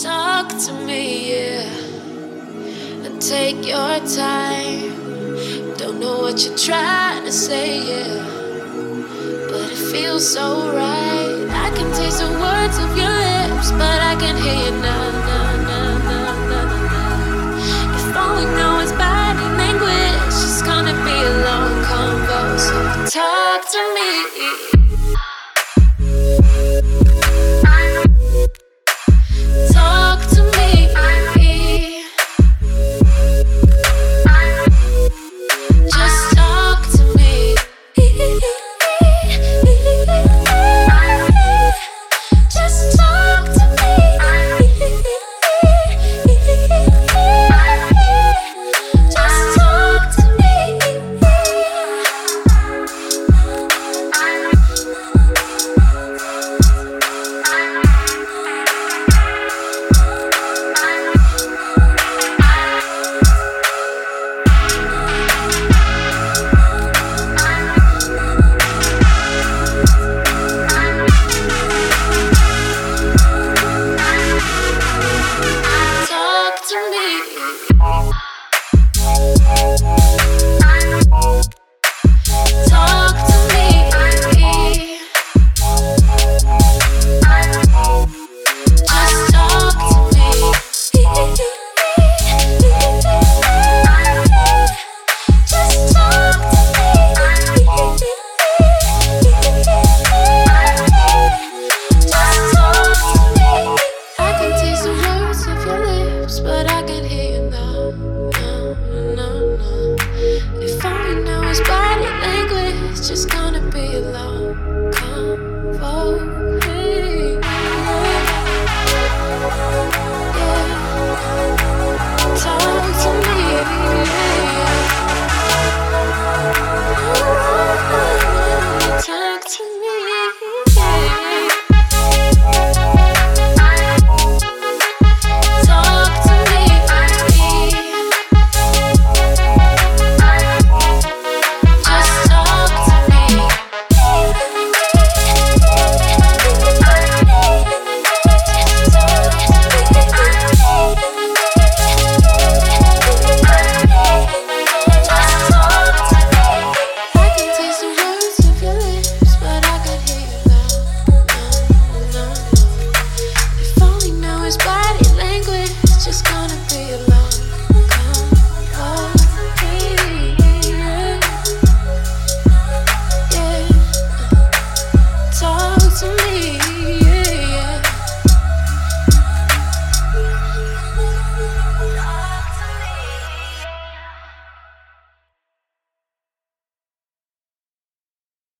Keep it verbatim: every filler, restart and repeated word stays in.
Talk to me, yeah, and take your time. Don't know what you're trying to say, yeah, but it feels so right. I can taste the words of your lips, but I can hear you now, now, now, now, now, now. If only know it's body language, it's gonna be a long convo. So talk to me. Body language, just gonna be